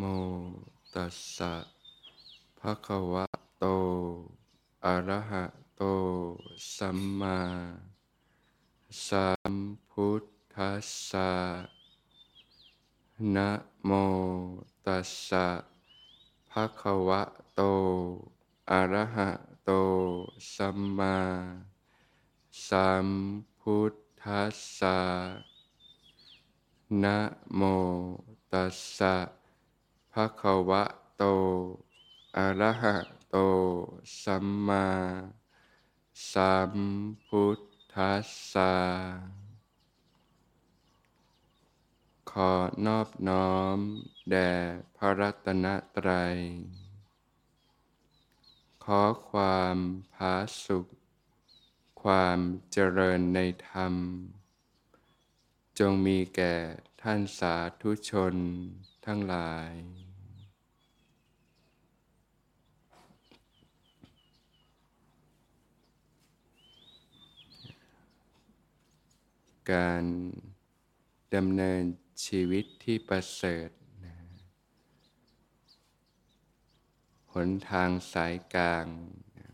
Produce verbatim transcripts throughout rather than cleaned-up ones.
โมตัสสะภะคะวะโตอะระหะโตสัมมาสัมพุทธัสสะนะโมตัสสะภะคะวะโตอะระหะโตสัมมาสัมพุทธัสสะนะโมตัสสะภะคะวะโตอะระหะโตสัมมาสัมพุทธัสสะขอนอบน้อมแด่พระรัตนตรัยขอความผาสุกความเจริญในธรรมจงมีแก่ท่านสาธุชนทั้งหลายการดำเนินชีวิตที่ประเสริฐนะหนทางสายกลางนะ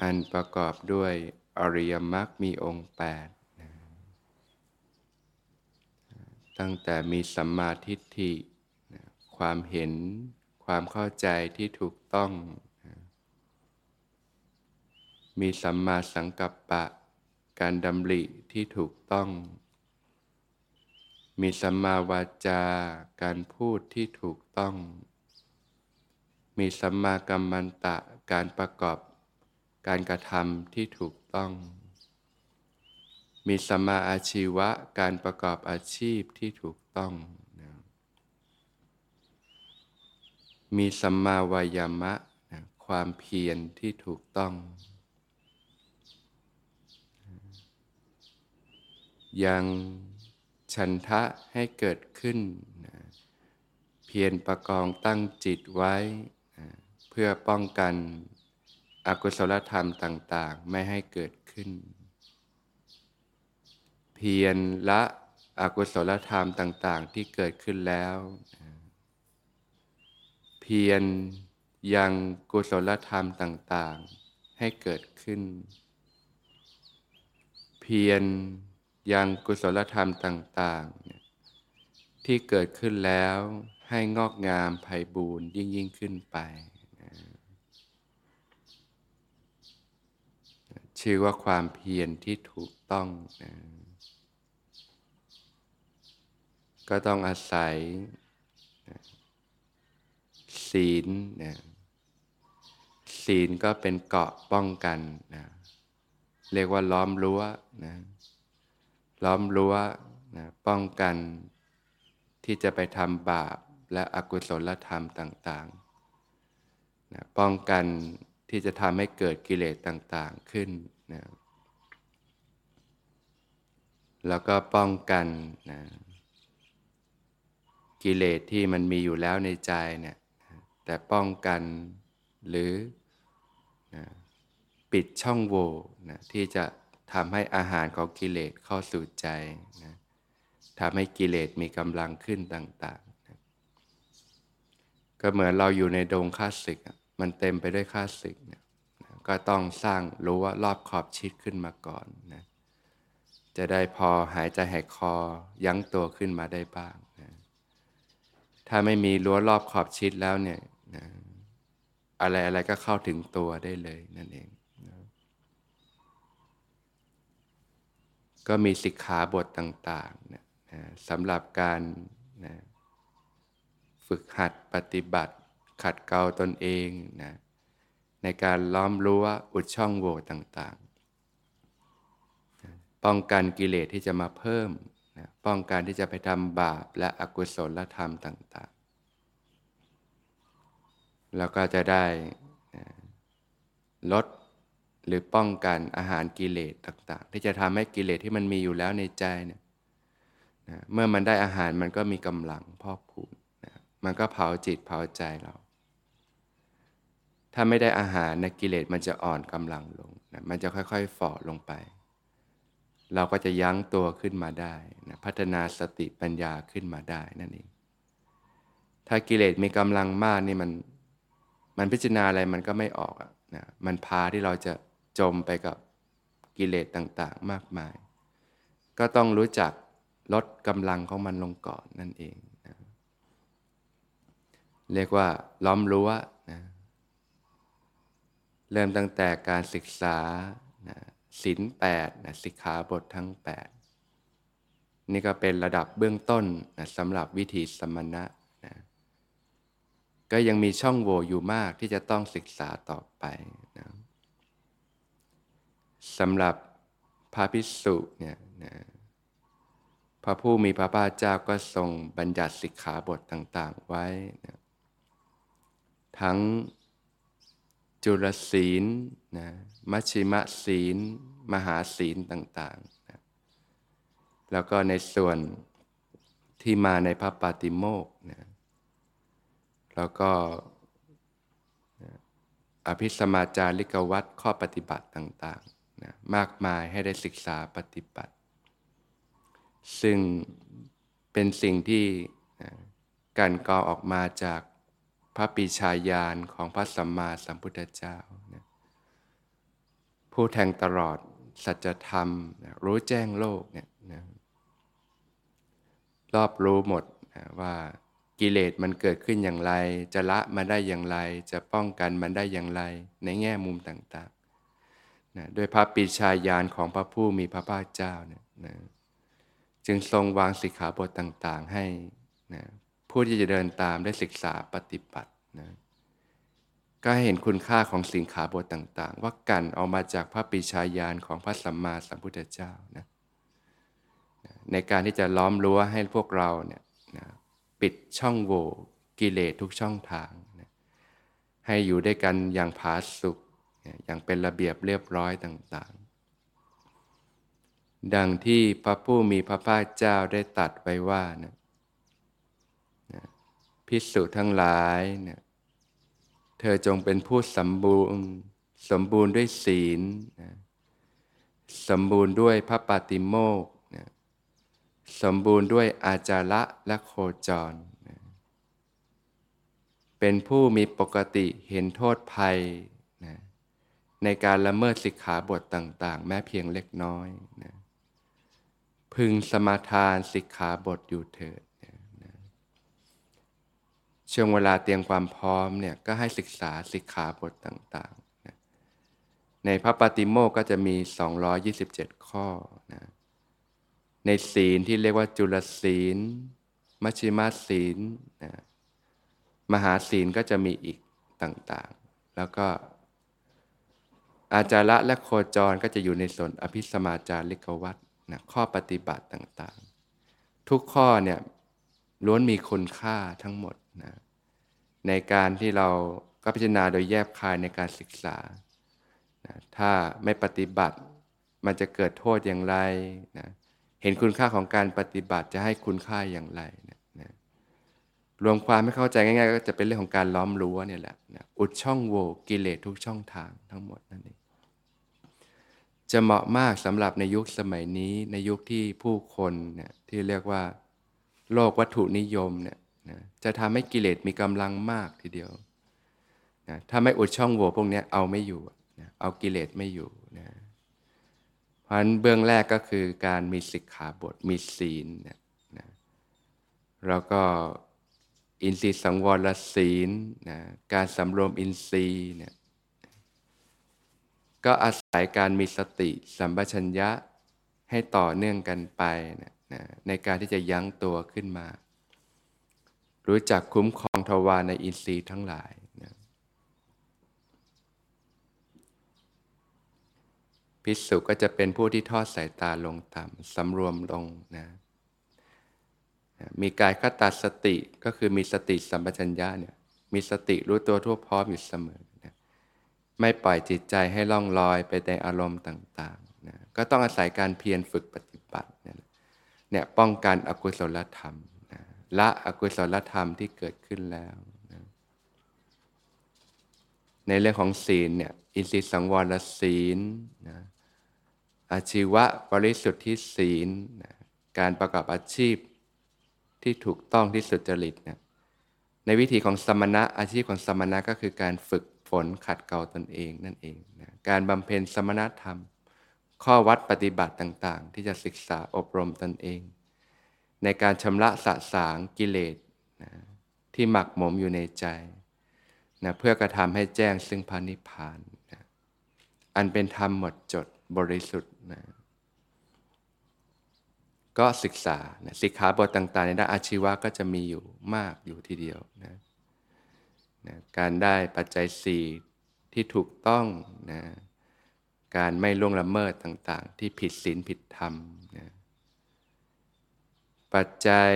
อันประกอบด้วยอริยมรรคมีองค์แปดนะตั้งแต่มีสัมมาทิฏฐินะความเห็นความเข้าใจที่ถูกต้องนะมีสัมมาสังกัปปะการดำริที่ถูกต้องมีสัมมาวาจาการพูดที่ถูกต้องมีสัมมากัมมันตะการประกอบการกระทำที่ถูกต้องมีสัมมาอาชีวะการประกอบอาชีพที่ถูกต้องนะมีสัมมาวายามะนะความเพียรที่ถูกต้องยังฉันทะให้เกิดขึ้นนะเพียรประกองตั้งจิตไว้นะเพื่อป้องกันอกุศลธรรมต่างๆไม่ให้เกิดขึ้นเพียรละอกุศลธรรมต่างๆที่เกิดขึ้นแล้วนะเพียรยังกุศลธรรมต่างๆให้เกิดขึ้นเพียรยังกุศลธรรมต่างๆที่เกิดขึ้นแล้วให้งอกงามไพบูรย์ยิ่งยิ่งขึ้นไปนะชื่อว่าความเพียรที่ถูกต้องนะก็ต้องอาศัยนะศีลนะศีลก็เป็นเกราะป้องกันนะเรียกว่าล้อมรั้วนะล้อมรั้วนะป้องกันที่จะไปทำบาปและอกุศลธรรมต่างๆนะป้องกันที่จะทำให้เกิดกิเลสต่างๆขึ้นนะแล้วก็ป้องกันนะกิเลสที่มันมีอยู่แล้วในใจเนี่ยแต่ป้องกันหรือนะปิดช่องโหว่นะที่จะทำให้อาหารของกิเลสเข้าสู่ใจนะทำให้กิเลสมีกำลังขึ้นต่างๆนะก็เหมือนเราอยู่ในดงข้าศึกมันเต็มไปด้วยข้าศึกนะนะก็ต้องสร้างรั้วรอบขอบชิดขึ้นมาก่อนนะจะได้พอหายใจหายคอยั้งตัวขึ้นมาได้บ้างนะถ้าไม่มีรั้วรอบขอบชิดแล้วเนี่ยนะอะไรๆก็เข้าถึงตัวได้เลยนั่นเองก็มีสิกขาบทต่างๆนะนะสำหรับการนะฝึกหัดปฏิบัติขัดเกลาตนเองนะในการล้อมรั้วอุดช่องโหว่ต่างๆนะป้องกันกิเลสที่จะมาเพิ่มนะป้องกันที่จะไปทำบาปและอกุศลธรรมต่างๆแล้วก็จะได้นะลดหรือป้องกันอาหารกิเลสต่างๆที่จะทำให้กิเลสที่มันมีอยู่แล้วในใจเนี่ยนะเมื่อมันได้อาหารมันก็มีกำลังพอกพูนนะมันก็เผาจิตเผาใจเราถ้าไม่ได้อาหารนะกิเลสมันจะอ่อนกำลังลงนะมันจะค่อยๆฝ่อลงไปเราก็จะยั้งตัวขึ้นมาได้นะพัฒนาสติปัญญาขึ้นมาได้นั่นเอง ถ้ากิเลสมีกำลังมากนี่มันมันพิจารณาอะไรมันก็ไม่ออกอะนะมันพาที่เราจะจมไปกับกิเลสต่างๆมากมายก็ต้องรู้จักลดกำลังของมันลงก่อนนั่นเองนะเรียกว่าล้อมรั้วนะเริ่มตั้งแต่การศึกษานะศีลแปดนะสิกขาบททั้งแปดนี่ก็เป็นระดับเบื้องต้นนะสำหรับวิถีสมณะนะก็ยังมีช่องโหว่อยู่มากที่จะต้องศึกษาต่อไปนะสำหรับพระภิกษุเนี่ยนะพระผู้มีพระภาคเจ้าก็ทรงบัญญัติสิกขาบทต่างๆไว้นะทั้งจุลศีลนะมัชฌิมศีลมหาศีลต่างๆนะแล้วก็ในส่วนที่มาในพระปาติโมกข์นะแล้วก็อภิสมาจาริกวัตรข้อปฏิบัติต่างๆนะมากมายให้ได้ศึกษาปฏิบัติซึ่งเป็นสิ่งที่นะการกรองออกมาจากพระปรีชาญาณของพระสัมมาสัมพุทธเจ้านะผู้แทงตลอดสัจธรรมนะรู้แจ้งโลกเนี่ยนะรอบรู้หมดนะว่ากิเลสมันเกิดขึ้นอย่างไรจะละมันได้อย่างไรจะป้องกันมันได้อย่างไรในแง่มุมต่างๆนะด้วยพระปรีชาญาณของพระผู้มีพระภาคเจ้าเนี่ยนะจึงทรงวางสิกขาบทต่างๆให้นะผู้ที่จะเดินตามได้ศึกษาปฏิบัตินะก็เห็นคุณค่าของสิกขาบทต่างๆว่ากันออกมาจากพระปรีชาญาณของพระสัมมาสัมพุทธเจ้านะในการที่จะล้อมรั้วให้พวกเราเนี่ยนะปิดช่องโหว่กิเลสทุกช่องทางนะให้อยู่ด้วยกันอย่างผาสุกอย่างเป็นระเบียบเรียบร้อยต่างๆดังที่พระผู้มีพระภาคเจ้าได้ตรัสไว้ว่านะภิกษุทั้งหลายเนี่ยเธอจงเป็นผู้สมบูรณ์สมบูรณ์ด้วยศีลนะสมบูรณ์ด้วยพระปาติโมกข์นะสมบูรณ์ด้วยอาจาระและโคจรนะเป็นผู้มีปกติเห็นโทษภัยนะในการละเมิดสิกขาบทต่างๆแม้เพียงเล็กน้อยนะพึงสมาทานสิกขาบทอยู่เถิดช่วงเวลาเตรียมความพร้อมเนี่ยก็ให้ศึกษาสิกขาบทต่างๆนะในพระปาติโมกข์ก็จะมีสองร้อยยี่สิบเจ็ดข้อนะในศีลที่เรียกว่าจุลศีลมัชฌิมศีลนะมหาศีลก็จะมีอีกต่างๆแล้วก็อาจาระและโคจรก็จะอยู่ในส่วนอภิสมาจาริกวัตรนะข้อปฏิบัติต่างๆทุกข้อเนี่ยล้วนมีคุณค่าทั้งหมดนะในการที่เราก็พิจารณาโดยแยบคายในการศึกษานะถ้าไม่ปฏิบัติมันจะเกิดโทษอย่างไรนะเห็นคุณค่าของการปฏิบัติจะให้คุณค่าอย่างไรนะนะรวมความให้เข้าใจง่ายๆก็จะเป็นเรื่องของการล้อมรั้วเนี่ยแหละนะอุดช่องโหว่กิเลสทุกช่องทางทั้งหมดนั่นเองจะเหมาะมากสำหรับในยุคสมัยนี้ในยุคที่ผู้คนเนี่ยที่เรียกว่าโลกวัตถุนิยมเนี่ยนะจะทำให้กิเลสมีกำลังมากทีเดียวนะถ้าไม่อุดช่องโหว่พวกนี้เอาไม่อยู่นะเอากิเลสไม่อยู่นะเพราะฉะนั้นเบื้องแรกก็คือการมีสิกขาบทมีศีลนะนะแล้วก็อินทรีย์สังวรศีลนะการสำรวมอินทรีย์เนี่ยก็อาศัยการมีสติสัมปชัญญะให้ต่อเนื่องกันไปนะนะในการที่จะยั้งตัวขึ้นมารู้จักคุ้มครองทวารในอินทรีย์ทั้งหลายนะภิกษุก็จะเป็นผู้ที่ทอดสายตาลงต่ำสำรวมลงนะนะมีกายคตาสติก็คือมีสติสัมปชัญญะเนี่ยมีสติรู้ตัวทั่วพร้อมอยู่เสมอนะไม่ปล่อยจิตใจให้ล่องลอยไปในอารมณ์ต่างๆนะก็ต้องอาศัยการเพียรฝึกปฏิบัตินะเนี่ยป้องกันอกุศลธรรมนะละอกุศลธรรมที่เกิดขึ้นแล้วนะในเรื่องของศีลเนี่ยอินทรีย์สังวรศีลนะอาชีวะบริสุทธิศีลนะการประกอบอาชีพที่ถูกต้องที่สุจริตนะ ในวิธีของสมณะอาชีพของสมณะก็คือการฝึกฝนขัดเกลาตนเองนั่นเองนะการบำเพ็ญสมณธรรมข้อวัดปฏิบัติต่างๆที่จะศึกษาอบรมตนเองในการชำระสะสางกิเลสนะที่หมักหมมอยู่ในใจนะเพื่อกระทำให้แจ้งซึ่งพระนิพพานนะอันเป็นธรรมหมดจดบริสุทธิ์นะก็ศึกษานะสิกขาบทต่างๆในด้านอาชีวะก็จะมีอยู่มากอยู่ทีเดียวนะนะการได้ปัจจัยสี่ที่ถูกต้องนะการไม่ล่วงละเมิดต่างๆที่ผิดศีลผิดธรรมนะปัจจัย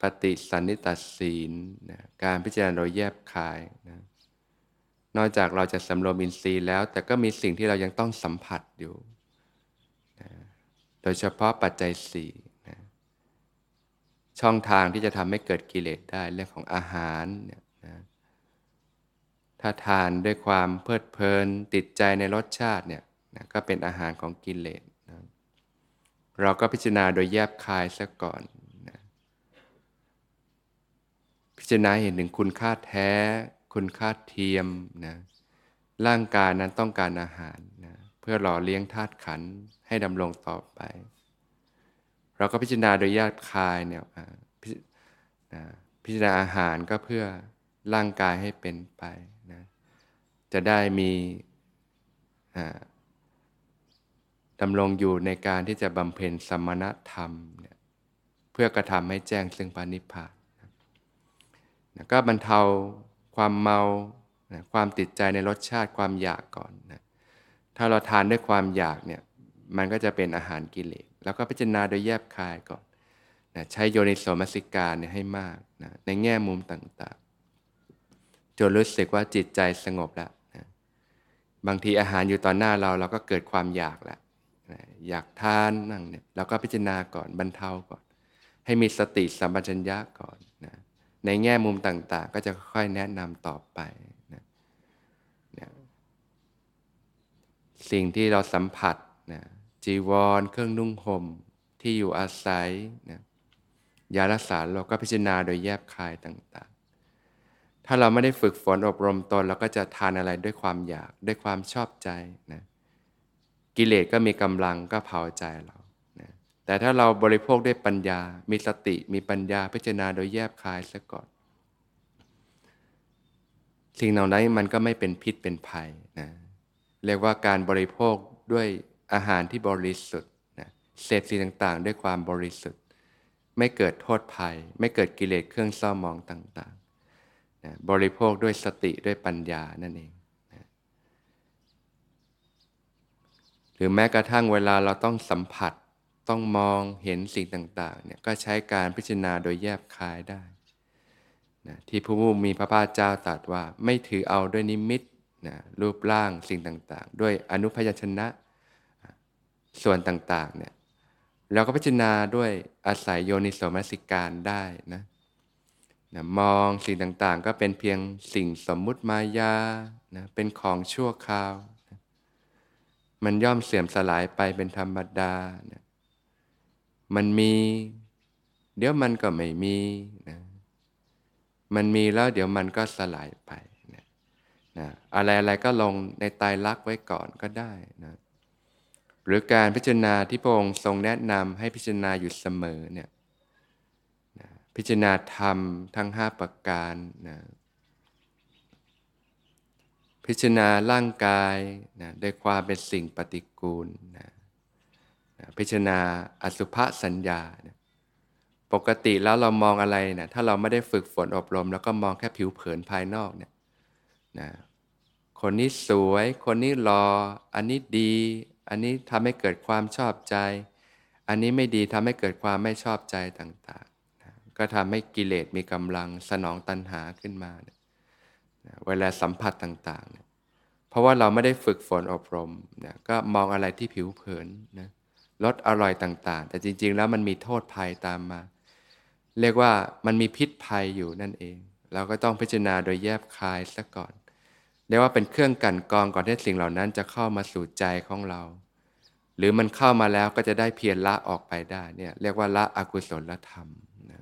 ปฏิสันนิตศีลนะการพิจารณาโดยแยบคายนะนอกจากเราจะสำรวมอินทรีย์แล้วแต่ก็มีสิ่งที่เรายังต้องสัมผัสอยู่นะโดยเฉพาะปัจจัยสี่นะช่องทางที่จะทำให้เกิดกิเลสได้เรื่องของอาหารเนี่ยนะถ้าทานด้วยความเพลิดเพลินติดใจในรสชาติเนี่ยนะก็เป็นอาหารของกิเลสนะเราก็พิจารณาโดยแยบคายซะก่อนนะพิจารณาเห็นถึงคุณค่าแท้คุณค่าเทียมนะร่างกายนั้นต้องการอาหารนะเพื่อหล่อเลี้ยงธาตุขันธ์ให้ดำรงต่อไปเราก็พิจารณาโดยแยบคายเนี่ยพิจารณาอาหารก็เพื่อร่างกายให้เป็นไปนะจะได้มีดำรงอยู่ในการที่จะบำเพ็ญสมณธรรมเนี่ยเพื่อกระทำให้แจ้งซึ่งพระนิพพานนะนะก็บรรเทาความเมานะความติดใจในรสชาติความอยากก่อนนะถ้าเราทานด้วยความอยากเนี่ยมันก็จะเป็นอาหารกิเลสแล้วก็พิจารณาโดยแยบคายก่อนนะใช้โยนิโสมนสิการเนี่ยให้มากนะในแง่มุมต่างๆจนรู้สึกว่าจิตใจสงบแล้วนะบางทีอาหารอยู่ต่อหน้าเราเราก็เกิดความอยากแล้วนะอยากทานนั่งเนี่ยเราก็พิจารณาก่อนบรรเทาก่อนให้มีสติสัมปชัญญะก่อนนะในแง่มุมต่างๆก็จะค่อยแนะนำต่อไปนะนะสิ่งที่เราสัมผัสนะจีวรเครื่องนุ่งห่มที่อยู่อาศัยนะยารักษาเราก็พิจารณาโดยแยบคายต่างๆถ้าเราไม่ได้ฝึกฝนอบรมตนเราก็จะทานอะไรด้วยความอยากด้วยความชอบใจนะกิเลสก็มีกำลังก็เผาใจเรานะแต่ถ้าเราบริโภคด้วยปัญญามีสติมีปัญญาพิจารณาโดยแยบคายซะก่อนสิ่งเหล่านั้นมันก็ไม่เป็นพิษเป็นภัยนะเรียกว่าการบริโภคด้วยอาหารที่บริสุทธิ์นะเสพสิ่งต่างๆด้วยความบริสุทธิ์ไม่เกิดโทษภัยไม่เกิดกิเลสเครื่องเศร้าหมองต่างๆนะบริโภคด้วยสติด้วยปัญญานั่นเองนะหรือแม้กระทั่งเวลาเราต้องสัมผัสต้องมองเห็นสิ่งต่างๆเนี่ยก็ใช้การพิจารณาโดยแยบคายได้นะที่พระผู้มีพระภาคเจ้าตรัสว่าไม่ถือเอาด้วยนิมิตนะรูปร่างสิ่งต่างๆด้วยอนุพยัญชนะส่วนต่างๆเนี่ยเราก็พิจารณาด้วยอาศัยโยนิโสมนสิการได้นะนะมองสิ่งต่างๆก็เป็นเพียงสิ่งสมมุติมายานะเป็นของชั่วคราวนะมันย่อมเสื่อมสลายไปเป็นธรรมดานะมันมีเดี๋ยวมันก็ไม่มีนะมันมีแล้วเดี๋ยวมันก็สลายไปนะนะอะไรๆก็ลงในไตรลักษณ์ไว้ก่อนก็ได้นะหรือการพิจารณาที่พระองค์ทรงแนะนำให้พิจารณาอยู่เสมอเนี่ยนะพิจารณาธรรมทั้งห้าประการนะพิจารณาร่างกายนะด้วยความเป็นสิ่งปฏิกูลนะนะพิจารณาอสุภสัญญานะปกติแล้วเรามองอะไรนะถ้าเราไม่ได้ฝึกฝนอบรมแล้วก็มองแค่ผิวเผินภายนอกเนี่ยนะคนนี้สวยคนนี้หล่ออันนี้ดีอันนี้ทำให้เกิดความชอบใจอันนี้ไม่ดีทำให้เกิดความไม่ชอบใจต่างๆนะก็ทำให้กิเลสมีกำลังสนองตัณหาขึ้นมานะเวลาสัมผัสต่างๆนะเพราะว่าเราไม่ได้ฝึกฝนอบรมนะก็มองอะไรที่ผิวเผินนะรสอร่อยต่างๆแต่จริงๆแล้วมันมีโทษภัยตามมาเรียกว่ามันมีพิษภัยอยู่นั่นเองเราก็ต้องพิจารณาโดยแยบคายซะก่อนเรียกว่าเป็นเครื่องกั้นกรองก่อนที่สิ่งเหล่านั้นจะเข้ามาสู่ใจของเราหรือมันเข้ามาแล้วก็จะได้เพียรละออกไปได้เนี่ยเรียกว่าละอกุศลธรรมนะ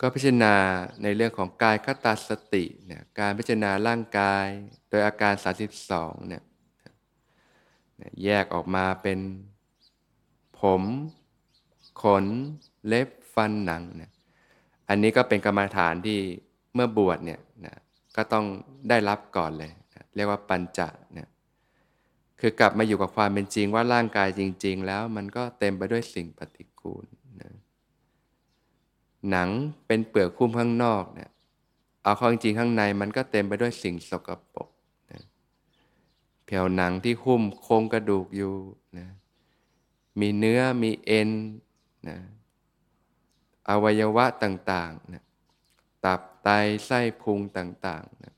ก็พิจารณาในเรื่องของกายคตาสติเนี่ยการพิจารณาร่างกายโดยอาการสามสิบสองเนี่ยแยกออกมาเป็นผมขนเล็บฟันหนังเนี่ยอันนี้ก็เป็นกรรมฐานที่เมื่อบวชเนี่ยนะก็ต้องได้รับก่อนเลยนะเรียกว่าปัญจะเนี่ยคือกลับมาอยู่กับความเป็นจริงว่าร่างกายจริงๆแล้วมันก็เต็มไปด้วยสิ่งปฏิกูลนะหนังเป็นเปลือกหุ้มข้างนอกเนี่ยเอาเข้าจริงๆข้างในมันก็เต็มไปด้วยสิ่งสกปรกนะแผ่นหนังที่หุ้มโครงกระดูกอยู่นะมีเนื้อมีเอ็นนะอวัยวะต่างๆนะตับไตไส้พุงต่างๆนะ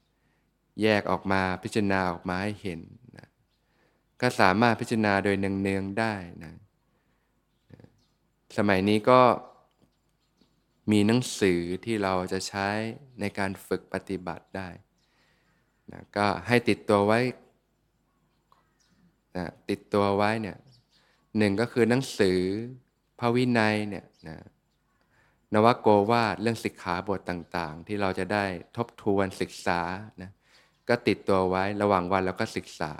แยกออกมาพิจารณาออกมาให้เห็นนะก็สามารถพิจารณาโดยเนืองๆได้นะสมัยนี้ก็มีหนังสือที่เราจะใช้ในการฝึกปฏิบัติได้นะก็ให้ติดตัวไว้นะติดตัวไว้เนี่ยหนึ่งก็คือหนังสือพระวินัยเนี่ยนะนวโกวาทเรื่องสิกขาบทต่างๆที่เราจะได้ทบทวนศึกษานะก็ติดตัวไว้ระหว่างวันเราก็ศึกษา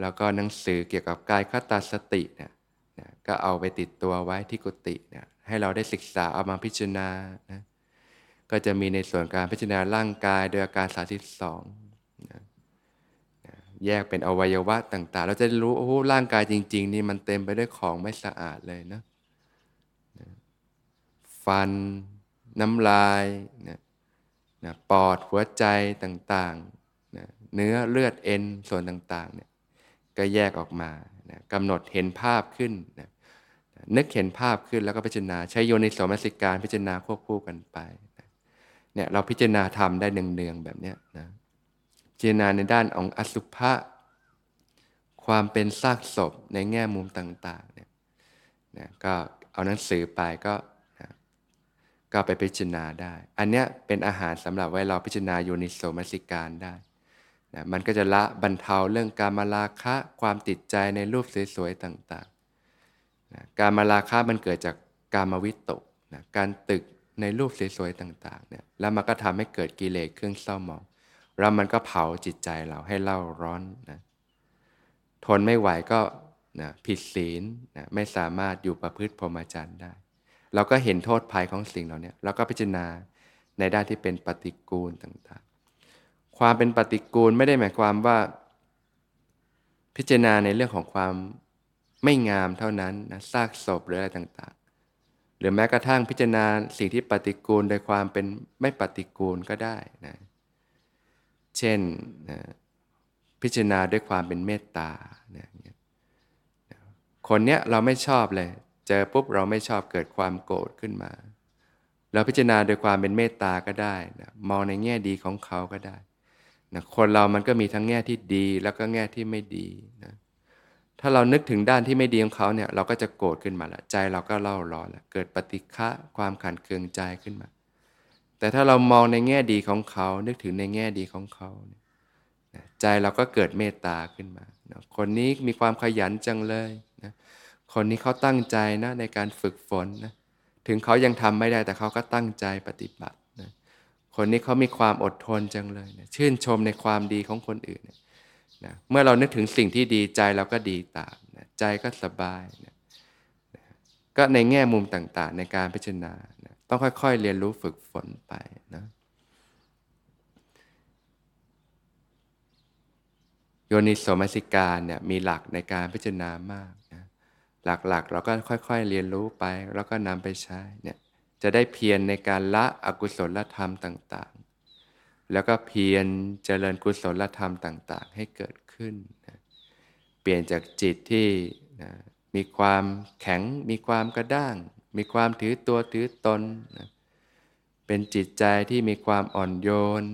แล้วก็หนังสือเกี่ยวกับกายคตาสติเนี่ยนะก็เอาไปติดตัวไว้ที่กุฏิเนี่ยให้เราได้ศึกษาเอามาพิจารณานะก็จะมีในส่วนการพิจารณาร่างกายโดยอาการสามสิบสองนะนะแยกเป็นอวัยวะต่างๆเราจะรู้โอ้ร่างกายจริงๆนี่มันเต็มไปด้วยของไม่สะอาดเลยนะฟันน้ำลายนะนะปอดหัวใจต่างๆนะเนื้อเลือดเอ็นส่วนต่างๆเนี่ยก็แยกออกมานะกำหนดเห็นภาพขึ้นนะนึกเห็นภาพขึ้นแล้วก็พิจารณาใช้โยนิโสมนสิการพิจารณาควบคู่กันไปนะเนี่ยเราพิจารณาธรรมได้เนืองๆแบบเนี้ยนะพิจารณาในด้านของอสุภะความเป็นซากศพในแง่มุมต่างๆเนี่ยนะก็เอาหนังสือไปก็ก็ไปพิจารณาได้อันเนี้ยเป็นอาหารสำหรับไว้เราพิจารณาโยนิโสมนสิการได้นะมันก็จะละบรรเทาเรื่องกามราคะความติดใจในรูปสวยๆต่างๆนะกามราคะมันเกิดจากกามวิตกนะการตรึกในรูปสวยๆต่างๆเนี่ยแล้วมันก็ทำให้เกิดกิเลสเครื่องเศร้าหมองแล้วมันก็เผาจิตใจเราให้เล่าร้อนนะทนไม่ไหวก็นะผิดศีลนะไม่สามารถอยู่ประพฤติพรหมจรรย์ได้เราก็เห็นโทษภัยของสิ่งเหล่านี้เราก็พิจารณาในด้านที่เป็นปฏิกูลต่างๆความเป็นปฏิกูลไม่ได้หมายความว่าพิจารณาในเรื่องของความไม่งามเท่านั้นนะซากศพหรืออะไรต่างๆหรือแม้กระทั่งพิจารณาสิ่งที่ปฏิกูลโดยความเป็นไม่ปฏิกูลก็ได้นะเช่นนะพิจารณาด้วยความเป็นเมตตานะคนเนี้ยเราไม่ชอบเลยเจอปุ๊บเราไม่ชอบเกิดความโกรธขึ้นมาเราพิจารณาโดยความเป็นเมตตาก็ได้นะมองในแง่ดีของเขาก็ได้นะคนเรามันก็มีทั้งแง่ที่ดีแล้วก็แง่ที่ไม่ดีนะถ้าเรานึกถึงด้านที่ไม่ดีของเขาเนี่ยเราก็จะโกรธขึ้นมาละใจเราก็เล่าร้อนละเกิดปฏิฆะความขัดเคืองใจขึ้นมาแต่ถ้าเรามองในแง่ดีของเขานึกถึงในแง่ดีของเขาเนี่ยนะใจเราก็เกิดเมตตาขึ้นมานะคนนี้มีความขยันจังเลยนะคนนี้เขาตั้งใจนะในการฝึกฝนนะถึงเขายังทำไม่ได้แต่เขาก็ตั้งใจปฏิบัตินะคนนี้เขามีความอดทนจังเลยนะชื่นชมในความดีของคนอื่นนะนะเมื่อเรานึกถึงสิ่งที่ดีใจเราก็ดีตามนะใจก็สบายนะนะก็ในแง่มุมต่างๆในการพิจารณานะต้องค่อยๆเรียนรู้ฝึกฝนไปนะโยนิโสมนสิการเนี่ยมีหลักในการพิจารณามากนะหลักๆเราก็ค่อยๆเรียนรู้ไปแล้วก็นำไปใช้เนี่ยจะได้เพียรในการละอกุศลธรรมต่างๆแล้วก็เพียรเจริญกุศลธรรมต่างๆให้เกิดขึ้นนะเปลี่ยนจากจิตที่นะมีความแข็งมีความกระด้างมีความถือตัวถือตนนะเป็นจิตใจที่มีความอ่อนโยน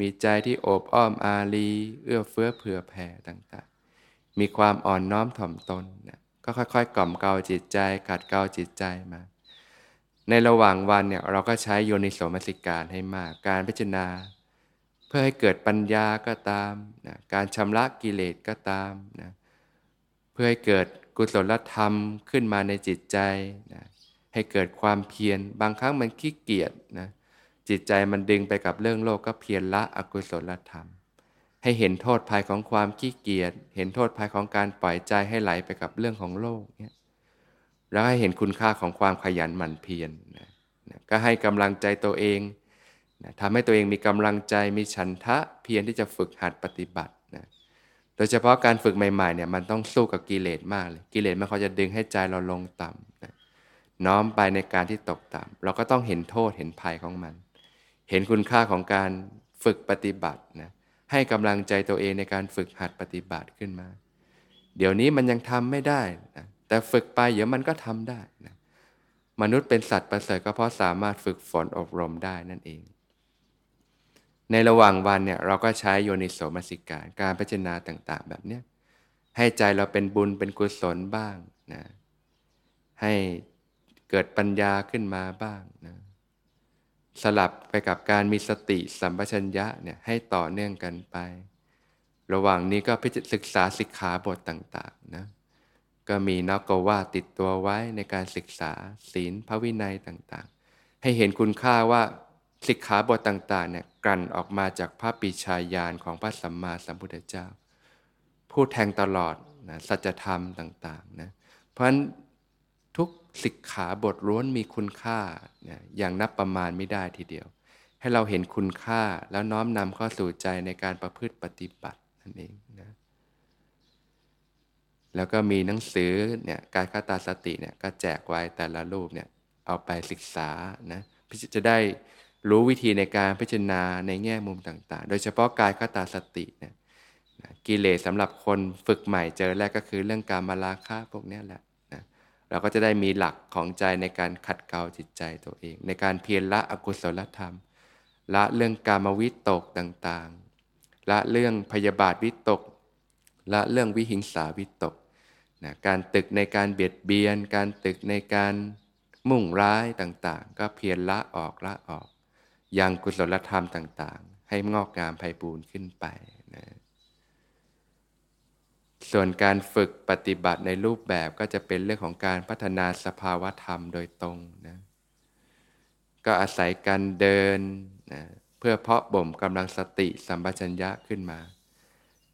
มีใจที่โอบอ้อมอารีเอื้อเฟื้อเผื่อแผ่ต่างๆมีความอ่อนน้อมถ่อมตนนะก็ค่อยๆกล่อมเกลาจิตใจขัดเกลาจิตใจมาในระหว่างวันเนี่ยเราก็ใช้โยนิโสมนสิการให้มากการพิจารณาเพื่อให้เกิดปัญญาก็ตามนะการชำระกิเลสก็ตามนะเพื่อให้เกิดกุศลธรรมขึ้นมาในจิตใจนะ ให้เกิดความเพียรบางครั้งมันขี้เกียจนะจิตใจมันดึงไปกับเรื่องโลกก็เพียรละอกุศลธรรมให้เห็นโทษภัยของความขี้เกียจเห็นโทษภัยของการปล่อยใจให้ไหลไปกับเรื่องของโลกเนี่ยแล้วให้เห็นคุณค่าของความขยันหมั่นเพียรนะนะก็ให้กำลังใจตัวเองนะทำให้ตัวเองมีกำลังใจมีฉันทะเพียรที่จะฝึกหัดปฏิบัตินะโดยเฉพาะการฝึกใหม่ๆเนี่ยมันต้องสู้กับกิเลสมากเลยกิเลสมันเขาจะดึงให้ใจเราลงต่ำนะน้อมไปในการที่ตกต่ำเราก็ต้องเห็นโทษเห็นภัยของมันเห็นคุณค่าของการฝึกปฏิบัตินะให้กำลังใจตัวเองในการฝึกหัดปฏิบัติขึ้นมาเดี๋ยวนี้มันยังทำไม่ได้นะแต่ฝึกไปเดี๋ยวมันก็ทำได้นะมนุษย์เป็นสัตว์ประเสริฐก็เพราะสามารถฝึกฝนอบรมได้นั่นเองในระหว่างวันเนี่ยเราก็ใช้โยนิโสมนสิการการพิจารณาต่างๆแบบเนี้ยให้ใจเราเป็นบุญเป็นกุศลบ้างนะให้เกิดปัญญาขึ้นมาบ้างนะสลับไปกับการมีสติสัมปชัญญะเนี่ยให้ต่อเนื่องกันไประหว่างนี้ก็พิจารณาศึกษาสิกขาบทต่างๆนะก็มีนกว่าติดตัวไว้ในการศึกษาศีลพระวินัยต่างๆให้เห็นคุณค่าว่าสิกขาบทต่างๆเนี่ยกลั่นออกมาจากพระปิชาญาณของพระสัมมาสัมพุทธเจ้าผู้แทงตลอดนะสัจธรรมต่างๆนะเพราะฉะนั้นทุกสิกขาบทล้วนมีคุณค่านะอย่างนับประมาณไม่ได้ทีเดียวให้เราเห็นคุณค่าแล้วน้อมนำเข้าสู่ใจในการประพฤติปฏิบัตินั่นเองนะแล้วก็มีหนังสือเนี่ยกายคตาสติเนี่ยก็แจกไว้แต่ละรูปเนี่ยเอาไปศึกษานะจะได้รู้วิธีในการพิจารณาในแง่มุมต่างๆโดยเฉพาะกายคตาสติเนี่ยกิเลสสำหรับคนฝึกใหม่เจอแรกก็คือเรื่องกามราคะพวกนี้แหละนะเราก็จะได้มีหลักของใจในการขัดเกลาจิตใจตัวเองในการเพียรละอกุศลธรรมละเรื่องกามวิตกต่างๆละเรื่องพยาบาทวิตกละเรื่องวิหิงสาวิตกนะการตึกในการเบียดเบียนการตึกในการมุ่งร้ายต่างๆก็เพียรละออกละออกยังกุศลธรรมต่างๆให้งอกงามไพบูรย์ขึ้นไปนะส่วนการฝึกปฏิบัติในรูปแบบก็จะเป็นเรื่องของการพัฒนาสภาวธรรมโดยตรงนะก็อาศัยการเดินนะเพื่อเพาะบ่มกำลังสติสัมปชัญญะขึ้นมา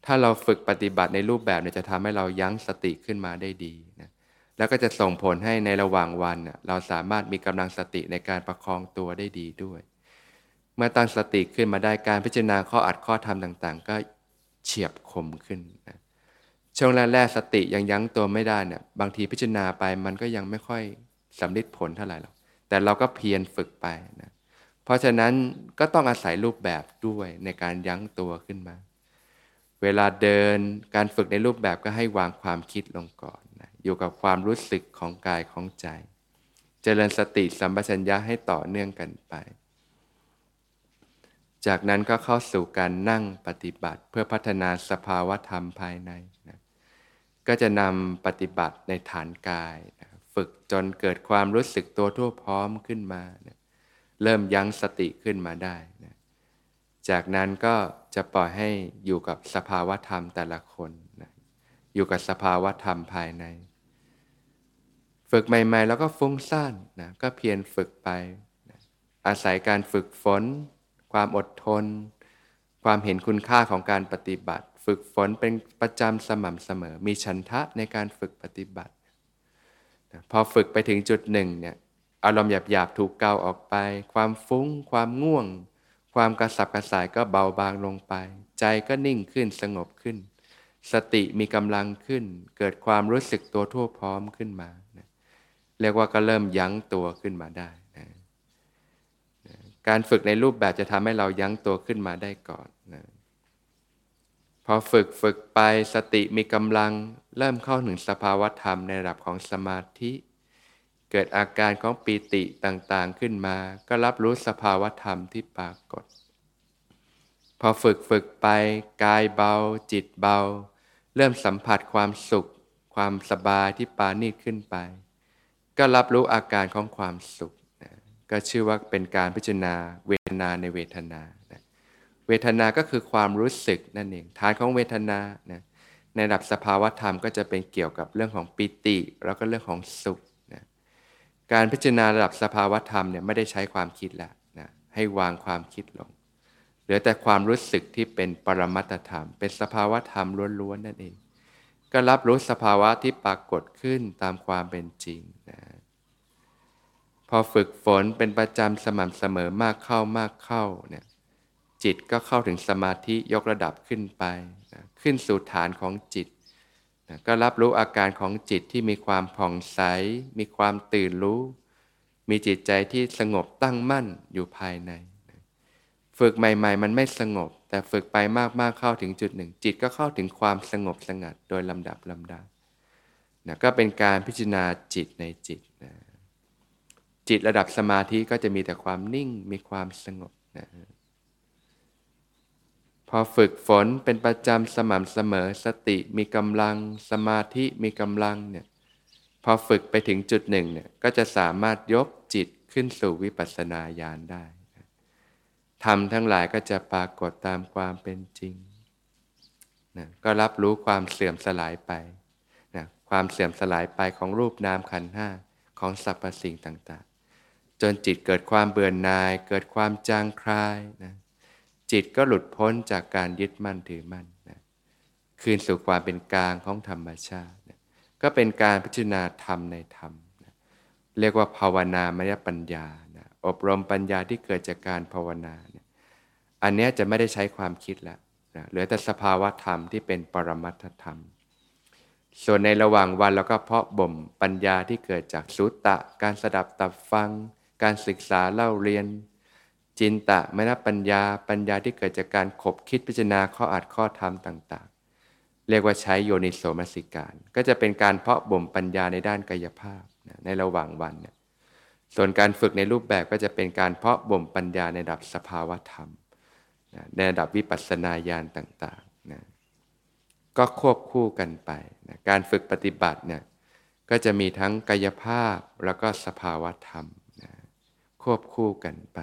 ถ้าเราฝึกปฏิบัติในรูปแบบเนี่ยจะทำให้เรายั้งสติขึ้นมาได้ดีนะแล้วก็จะส่งผลให้ในระหว่างวันเราสามารถมีกำลังสติในการประคองตัวได้ดีด้วยเมื่อตั้งสติขึ้นมาได้การพิจารณาข้ออัดข้อธรรมต่างๆก็เฉียบคมขึ้นนะช่วงแรกๆสติยังยั้งตัวไม่ได้เนี่ยบางทีพิจารณาไปมันก็ยังไม่ค่อยสำลิดผลเท่าไหร่หรอกแต่เราก็เพียรฝึกไปนะเพราะฉะนั้นก็ต้องอาศัยรูปแบบด้วยในการยั้งตัวขึ้นมาเวลาเดินการฝึกในรูปแบบก็ให้วางความคิดลงก่อนนะอยู่กับความรู้สึกของกายของใจเจริญสติสัมปชัญญะให้ต่อเนื่องกันไปจากนั้นก็เข้าสู่การนั่งปฏิบัติเพื่อพัฒนาสภาวธรรมภายในนะก็จะนำปฏิบัติในฐานกายนะฝึกจนเกิดความรู้สึกตัวทั่วพร้อมขึ้นมานะเริ่มยั้งสติขึ้นมาได้นะจากนั้นก็จะปล่อยให้อยู่กับสภาวธรรมแต่ละคนนะอยู่กับสภาวธรรมภายในฝึกใหม่ๆแล้วก็ฟุ้งซ่านนะก็เพียรฝึกไปนะอาศัยการฝึกฝนความอดทนความเห็นคุณค่าของการปฏิบัติฝึกฝนเป็นประจำสม่ำเสมอมีฉันทะในการฝึกปฏิบัตินะพอฝึกไปถึงจุดหนึ่งเนี่ยอารมณ์หยาบๆถูกเกาออกไปความฟุ้งความง่วงความกระสับกระส่ายก็เบาบางลงไปใจก็นิ่งขึ้นสงบขึ้นสติมีกำลังขึ้นเกิดความรู้สึกตัวทั่วพร้อมขึ้นมานะเรียกว่าก็เริ่มยั้งตัวขึ้นมาได้การฝึกในรูปแบบจะทำให้เรายั้งตัวขึ้นมาได้ก่อนนะพอฝึกฝึกไปสติมีกำลังเริ่มเข้าถึงสภาวธรรมในระดับของสมาธิเกิดอาการของปีติต่างๆขึ้นมาก็รับรู้สภาวธรรมที่ปรากฏพอฝึกฝึกไปกายเบาจิตเบาเริ่มสัมผัสความสุขความสบายที่ปราณีตขึ้นไปก็รับรู้อาการของความสุขก็ชื่อว่าเป็นการพิจารณาเวทนาในเวทนานะเวทนาก็คือความรู้สึกนั่นเองฐานของเวทนานะในระดับสภาวธรรมก็จะเป็นเกี่ยวกับเรื่องของปิติแล้วก็เรื่องของสุขนะ การพิจารณาระดับสภาวธรรมเนี่ยไม่ได้ใช้ความคิดแล้วนะให้วางความคิดลงเหลือแต่ความรู้สึกที่เป็นปรมัตถธรรมเป็นสภาวธรรมล้วนๆนั่นเองก็รับรู้สภาวะที่ปรากฏขึ้นตามความเป็นจริงนะพอฝึกฝนเป็นประจำสม่ำเสมอมากเข้ามากเข้าเนี่ยจิตก็เข้าถึงสมาธิยกระดับขึ้นไปนะขึ้นสู่ฐานของจิตนะก็รับรู้อาการของจิตที่มีความผ่องใสมีความตื่นรู้มีจิตใจที่สงบตั้งมั่นอยู่ภายในนะฝึกใหม่ๆมันไม่สงบแต่ฝึกไปมากๆเข้าถึงจุดหนึ่งจิตก็เข้าถึงความสงบสงัดโดยลำดับลำดับนะก็เป็นการพิจารณาจิตในจิตนะจิตระดับสมาธิก็จะมีแต่ความนิ่งมีความสงบนะพอฝึกฝนเป็นประจำสม่ำเสมอสติมีกำลังสมาธิมีกำลังเนี่ยพอฝึกไปถึงจุดหนึ่งเนี่ยก็จะสามารถยกจิตขึ้นสู่วิปัสสนาญาณได้ธรรมทั้งหลายก็จะปรากฏตามความเป็นจริงนะก็รับรู้ความเสื่อมสลายไปนะความเสื่อมสลายไปของรูปนามขันธ์ห้าของสรรพสิ่งต่างๆจนจิตเกิดความเบื่อหน่ายเกิดความจางคลายนะจิตก็หลุดพ้นจากการยึดมั่นถือมั่นนะคืนสู่ความเป็นกลางของธรรมชาตินะก็เป็นการพิจารณาธรรมในธรรมนะเรียกว่าภาวนามยปัญญานะอบรมปัญญาที่เกิดจากการภาวนานะอันนี้จะไม่ได้ใช้ความคิดแล้วนะเหลือแต่สภาวะธรรมที่เป็นปรมัตถธรรมส่วนในระหว่างวันเราก็เพาะบ่มปัญญาที่เกิดจากสุตตะการสดับตับฟังการศึกษาเล่าเรียนจินตะมนปัญญาปัญญาที่เกิดจากการขบคิดพิจารณาข้ออัดข้อธรรมต่างๆเรียกว่าใช้โยนิโสมนสิการก็จะเป็นการเพาะบ่มปัญญาในด้านกายภาพนะในระหว่างวันนะส่วนการฝึกในรูปแบบก็จะเป็นการเพาะบ่มปัญญาในระดับสภาวธรรมนะในระดับวิปัสสนาญาณต่างๆนะก็ควบคู่กันไปนะการฝึกปฏิบัติเนี่ยก็จะมีทั้งกายภาพแล้วก็สภาวธรรมนะควบคู่กันไป